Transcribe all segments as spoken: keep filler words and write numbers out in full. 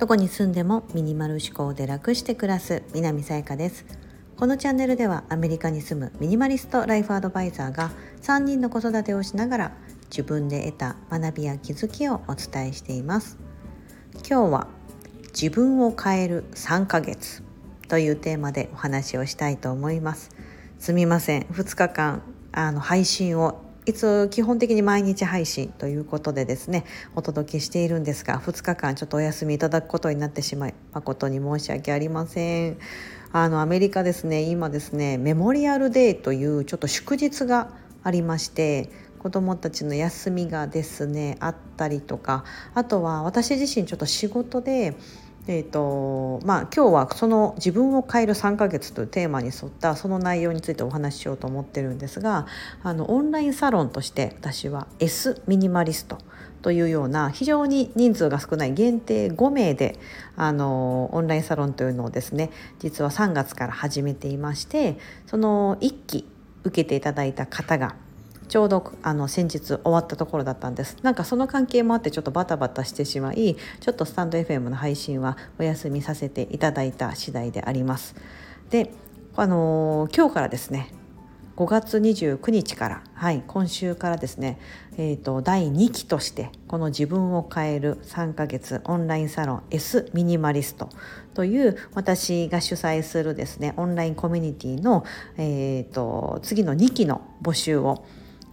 どこに住んでもミニマル思考で楽して暮らす南さやかです。このチャンネルではアメリカに住むミニマリストライフアドバイザーがさんにんの子育てをしながら自分で得た学びや気づきをお伝えしています。今日は自分を変えるさんかげつというテーマでお話をしたいと思います。すみません、ふつかかんあの配信をいつ基本的に毎日配信ということでですねお届けしているんですが、ふつかかんちょっとお休みいただくことになってしまい誠に申し訳ありません。あのアメリカですね、今ですねメモリアルデーというちょっと祝日がありまして、子どもたちの休みがですねあったりとか、あとは私自身ちょっと仕事でえーとまあ、今日はその自分を変えるさんかげつというテーマに沿ったその内容についてお話ししようと思ってるんですが、あのオンラインサロンとして私は S ミニマリストというような非常に人数が少ない限定ごめいであのオンラインサロンというのをですね実はさんがつから始めていまして、そのいっき受けていただいた方がちょうどあの先日終わったところだったんです。なんかその関係もあってちょっとバタバタしてしまい、ちょっとスタンド エフエム の配信はお休みさせていただいた次第であります。で、あのー、今日からですね、ごがつにじゅうくにちから、はい、今週からですね、えーと、だいにきとしてこの自分を変えるさんかげつオンラインサロン S ミニマリストという私が主催するですねオンラインコミュニティの、えーと、次のにきの募集を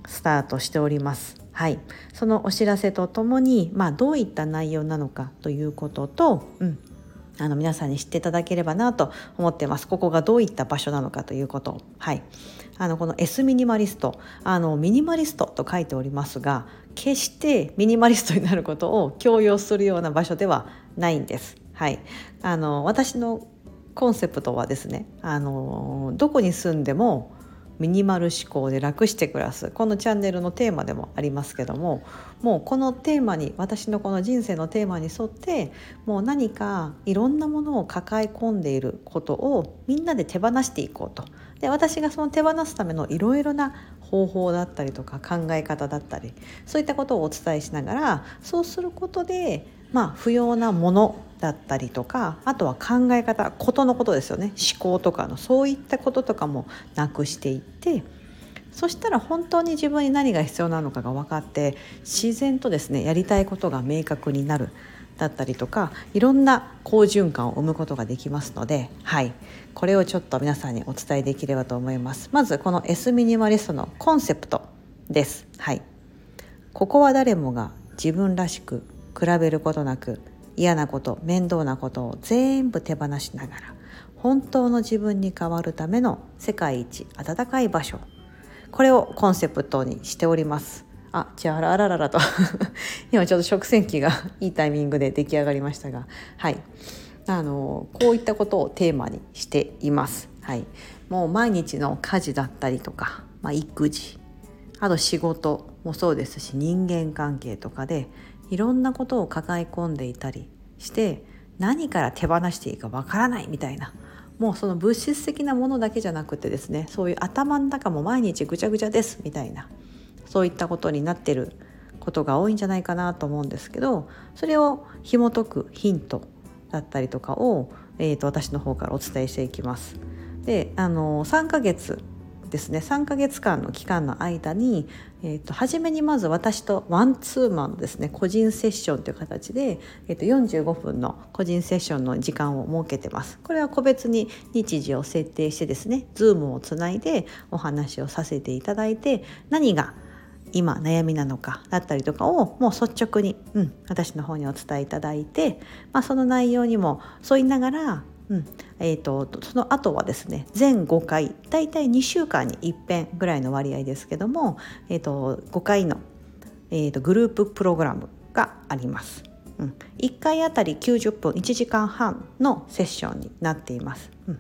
スタートしております、はい、そのお知らせとともに、まあ、どういった内容なのかということと、うん、あの皆さんに知っていただければなと思ってます。ここがどういった場所なのかということを、はい、あのこの S ミニマリスト、あのミニマリストと書いておりますが、決してミニマリストになることを強要するような場所ではないんです、はい、あの私のコンセプトはですね、あのどこに住んでもミニマル思考で楽して暮らす、このチャンネルのテーマでもありますけども、もうこのテーマに、私のこの人生のテーマに沿ってもう何かいろんなものを抱え込んでいることをみんなで手放していこうと。で、私がその手放すためのいろいろな方法だったりとか考え方だったり、そういったことをお伝えしながら、そうすることでまあ不要なものだったりとか、あとは考え方、ことのことですよね、思考とかのそういったこととかもなくしていって、そしたら本当に自分に何が必要なのかが分かって、自然とですねやりたいことが明確になるだったりとか、いろんな好循環を生むことができますので、はい、これをちょっと皆さんにお伝えできればと思います。まずこの S ミニマリストのコンセプトです、はい、ここは誰もが自分らしく比べることなく、嫌なこと、面倒なことを全部手放しながら本当の自分に変わるための世界一温かい場所、これをコンセプトにしております。あ、じゃあ、あらあらららと今ちょっと食洗機がいいタイミングで出来上がりましたが、はい、あのこういったことをテーマにしています、はい、もう毎日の家事だったりとか、まあ、育児、あと仕事もそうですし、人間関係とかでいろんなことを抱え込んでいたりして、何から手放していいかわからないみたいな、もうその物質的なものだけじゃなくてですね、そういう頭の中も毎日ぐちゃぐちゃですみたいな、そういったことになっていることが多いんじゃないかなと思うんですけど、それを紐解くヒントだったりとかを、えーと、私の方からお伝えしていきます。で、あのさんかげつですね、さんかげつかんの期間の間に、えーと、初めにまず私とワンツーマンですね、個人セッションという形で、えーと、よんじゅうごふんの個人セッションの時間を設けてます。これは個別に日時を設定してですね、Zoomをつないでお話をさせていただいて、何が今悩みなのかだったりとかをもう率直に、うん、私の方にお伝えいただいて、まあ、その内容にも沿いながら、うんえー、とその後はですね、全ごかい、だいたいにしゅうかんにいっかいぐらいの割合ですけども、えー、とごかいの、えー、とグループプログラムがあります、うん、いっかいあたりきゅうじゅっぷん、いちじかんはんのセッションになっています、うん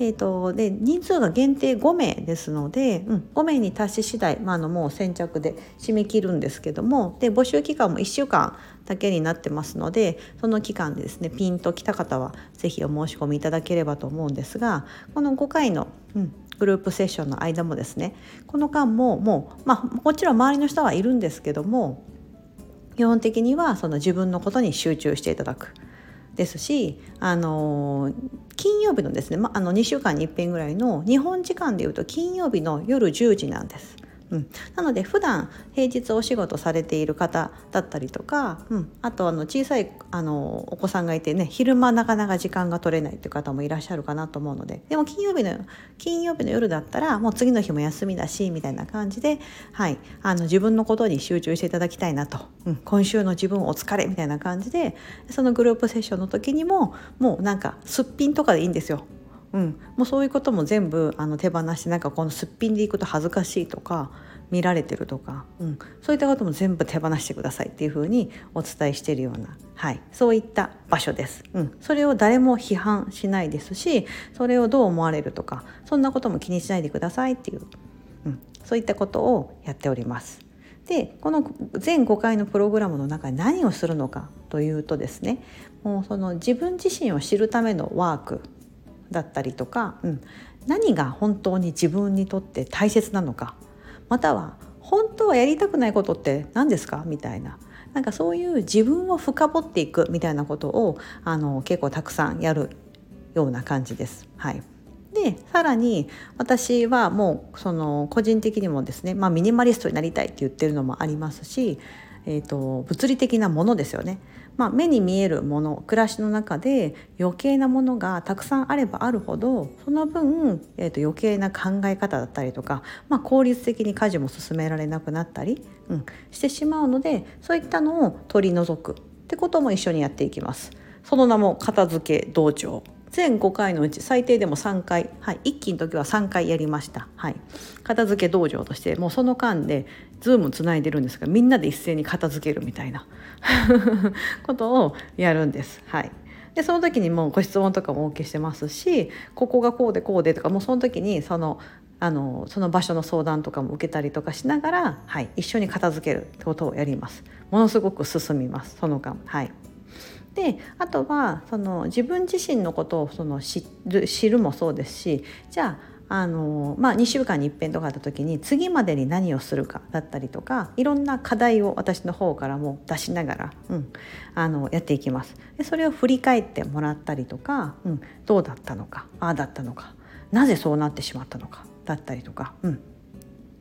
えー、とで人数が限定ごめいですので、うん、ごめいに達し次第、まあ、あのもう先着で締め切るんですけども、で募集期間もいっしゅうかんだけになってますので、その期間でですねピンときた方はぜひお申し込みいただければと思うんですが、このごかいの、うん、グループセッションの間もですね、この間ももう、まあ、もちろん周りの人はいるんですけども、基本的にはその自分のことに集中していただくですし、あの金曜日のですね、ま、あのにしゅうかんにいっかいぐらいの日本時間でいうと金曜日の夜じゅうじなんです。うん、なので普段平日お仕事されている方だったりとか、うん、あとあの小さいあのお子さんがいてね、昼間なかなか時間が取れないという方もいらっしゃるかなと思うので、でも金曜日の金曜日の夜だったらもう次の日も休みだしみたいな感じで、はい、あの自分のことに集中していただきたいなと、うん、今週の自分お疲れみたいな感じで、そのグループセッションの時にももうなんかすっぴんとかでいいんですよ。うん、もうそういうことも全部あの手放して、なんかこのすっぴんでいくと恥ずかしいとか見られてるとか、うん、そういったことも全部手放してくださいっていう風にお伝えしているような、はい、そういった場所です、うん、それを誰も批判しないですし、それをどう思われるとかそんなことも気にしないでくださいっていう、うん、そういったことをやっております。で、この全ごかいのプログラムの中で何をするのかというとですね、もうその自分自身を知るためのワークだったりとか、うん、何が本当に自分にとって大切なのか、または本当はやりたくないことって何ですかみたいな、なんかそういう自分を深掘っていくみたいなことをあの結構たくさんやるような感じです。はい。で、さらに私はもうその個人的にもですね、まあ、ミニマリストになりたいって言ってるのもありますし、えーと、物理的なものですよね、まあ、目に見えるもの、暮らしの中で余計なものがたくさんあればあるほど、その分、えーと、余計な考え方だったりとか、まあ、効率的に家事も進められなくなったり、うん、してしまうので、そういったのを取り除くってことも一緒にやっていきます。その名も片付け道場。全ごかいのうち最低でもさんかい、はい、いっきの時はさんかいやりました、はい、片付け道場として、もうその間で Zoom つないでるんですが、みんなで一斉に片付けるみたいなことをやるんです、はい、でその時にもうご質問とかもお受けしてますし、ここがこうでこうでとか、もうその時にそのあのその場所の相談とかも受けたりとかしながら、はい、一緒に片付けるってことをやります。ものすごく進みます、その間。はい。で、あとはその自分自身のことをその 知る、知るもそうですし、じゃああの、まあ、にしゅうかんに一遍とかあった時に次までに何をするかだったりとか、いろんな課題を私の方からも出しながら、うん、あのやっていきます。でそれを振り返ってもらったりとか、うん、どうだったのか、ああだったのか、なぜそうなってしまったのかだったりとか、うん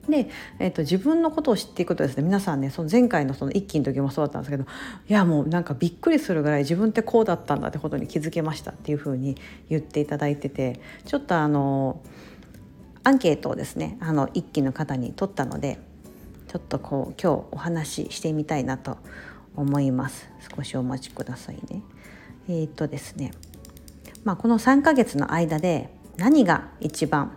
でえー、と自分のことを知っていくことですね。皆さんね、その前回のその一期の時もそうだったんですけど、いやもうなんかびっくりするぐらい自分ってこうだったんだってことに気づけましたっていうふうに言っていただいてて、ちょっとあのアンケートをですね、あの一期の方に取ったので、ちょっとこう今日お話ししてみたいなと思います。少しお待ちくださいね。えー、っとですね、まあ、このさんかげつの間で何が一番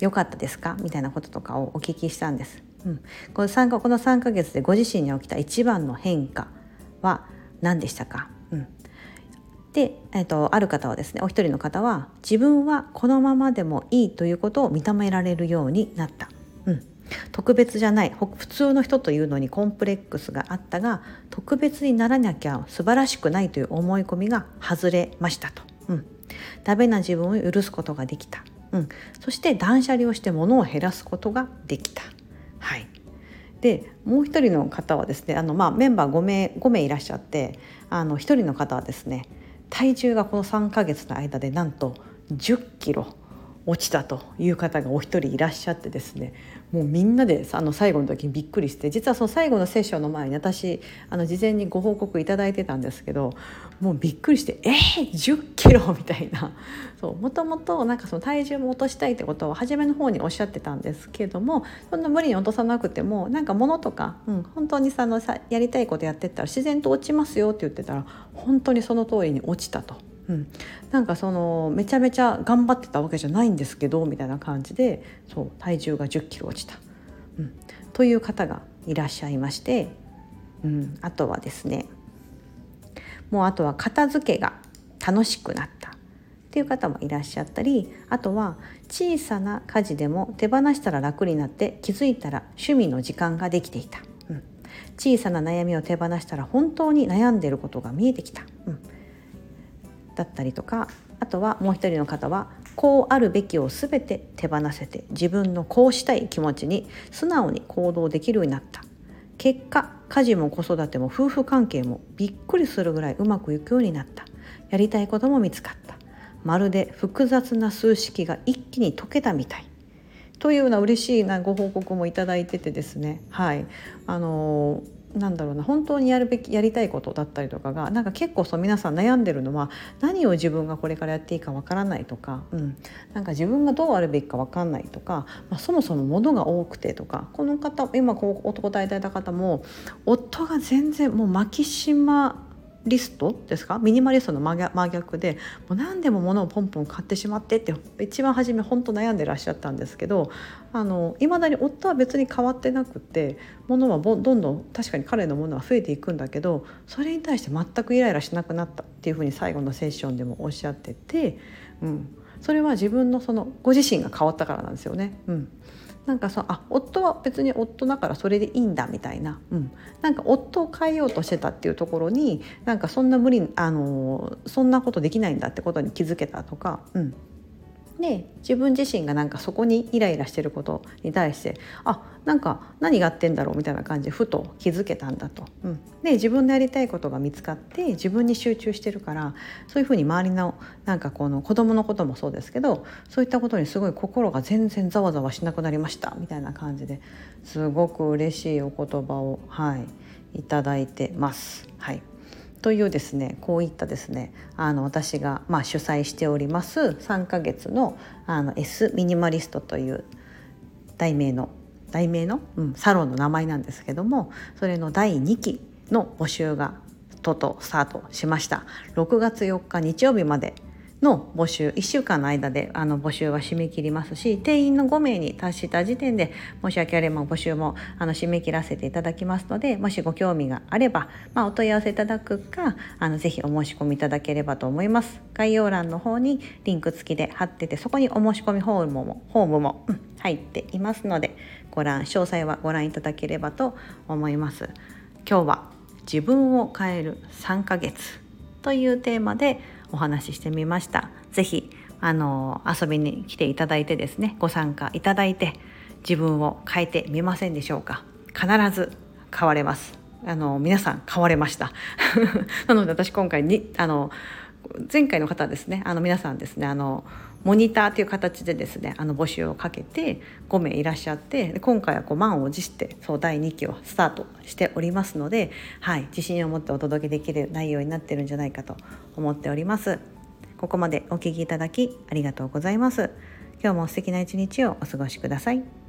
良かったですかみたいなこととかをお聞きしたんです、うん、このさんか、このさんかげつでご自身に起きた一番の変化は何でしたか、うん、で、えーと、ある方はですね、お一人の方は自分はこのままでもいいということを認められるようになった、うん、特別じゃない普通の人というのにコンプレックスがあったが、特別にならなきゃ素晴らしくないという思い込みが外れましたと、うん、ダメな自分を許すことができた、うん、そして断捨離をして物を減らすことができた、はい、でもう一人の方はですね、あの、まあ、メンバーごめい、ごめいいらっしゃって、あの一人の方はですね、体重がこのさんかげつの間でなんとじゅっキロ落ちたという方がお一人いらっしゃってですね、もうみんなであの最後の時にびっくりして、実はその最後のセッションの前に私あの事前にご報告いただいてたんですけど、もうびっくりして、えー、じゅっキロみたいな。そう、もともとなんかその体重も落としたいってことは初めの方におっしゃってたんですけども、そんな無理に落とさなくても、なんか物とか、うん、本当にさのさやりたいことやってったら自然と落ちますよって言ってたら、本当にその通りに落ちたと。うん、なんかそのめちゃめちゃ頑張ってたわけじゃないんですけどみたいな感じで、そう体重がじゅっキロ落ちた、うん、という方がいらっしゃいまして、うん、あとはですね、もうあとは片付けが楽しくなったっていう方もいらっしゃったり、あとは小さな家事でも手放したら楽になって、気づいたら趣味の時間ができていた、うん、小さな悩みを手放したら本当に悩んでいることが見えてきた、うんだったりとか、あとはもう一人の方はこうあるべきをすべて手放せて、自分のこうしたい気持ちに素直に行動できるようになった。結果家事も子育ても夫婦関係もびっくりするぐらいうまくいくようになった。やりたいことも見つかった。まるで複雑な数式が一気に解けたみたいというような嬉しいなご報告もいただいててですね、はい、あのなんだろうな本当にやるべきやりたいことだったりとかがなんか結構そう皆さん悩んでるのは何を自分がこれからやっていいかわからないとか、うん、なんか自分がどうあるべきかわかんないとか、まあ、そもそも物が多くてとかこの方今こうお答えいただいた方も夫が全然もうマキシマリストですかミニマリストの真 逆, 真逆でもう何でも物をポンポン買ってしまってって一番初め本当悩んでらっしゃったんですけどいまだに夫は別に変わってなくて物はどんどん確かに彼の物は増えていくんだけどそれに対して全くイライラしなくなったっていうふうに最後のセッションでもおっしゃってて、うん、それは自分のそのご自身が変わったからなんですよね。うんなんかそあ夫は別に夫だからそれでいいんだみたいな、うん、なんか夫を変えようとしてたっていうところになんかそんな無理あのそんなことできないんだってことに気づけたとか、うん、で自分自身がなんかそこにイライラしてることに対してあなんか何があってんだろうみたいな感じでふと気づけたんだと、うん、で自分のやりたいことが見つかって自分に集中してるからそういうふうに周りのなんかこの子供のこともそうですけどそういったことにすごい心が全然ざわざわしなくなりましたみたいな感じですごく嬉しいお言葉を、はい、いただいてます、はい、というですねこういったですねあの私が、まあ、主催しておりますさんかげつの、あの S ミニマリストという題名の題名の、うん、サロンの名前なんですけどもそれのだいにきの募集がとうとうスタートしました。ろくがつよっか日曜日までの募集いっしゅうかんの間であの募集は締め切りますし定員のごめいに達した時点で申し訳あれば募集もあの締め切らせていただきますのでもしご興味があれば、まあ、お問い合わせいただくかあのぜひお申し込みいただければと思います。概要欄の方にリンク付きで貼っててそこにお申し込みフォームも、フォームも、うん、入っていますのでご覧詳細はご覧いただければと思います。今日は自分を変えるさんかげつというテーマでお話ししてみました。ぜひあの遊びに来ていただいてですねご参加いただいて自分を変えてみませんでしょうか。必ず変われます。あの皆さん変われましたなので私今回にあの前回の方ですねあの皆さんですねあのモニターという形でですねあの募集をかけてごめいいらっしゃって今回はこう満を持してそうだいにきをスタートしておりますので、はい、自信を持ってお届けできる内容になっているんじゃないかと思っております。ここまでお聞きいただきありがとうございます。今日も素敵な一日をお過ごしください。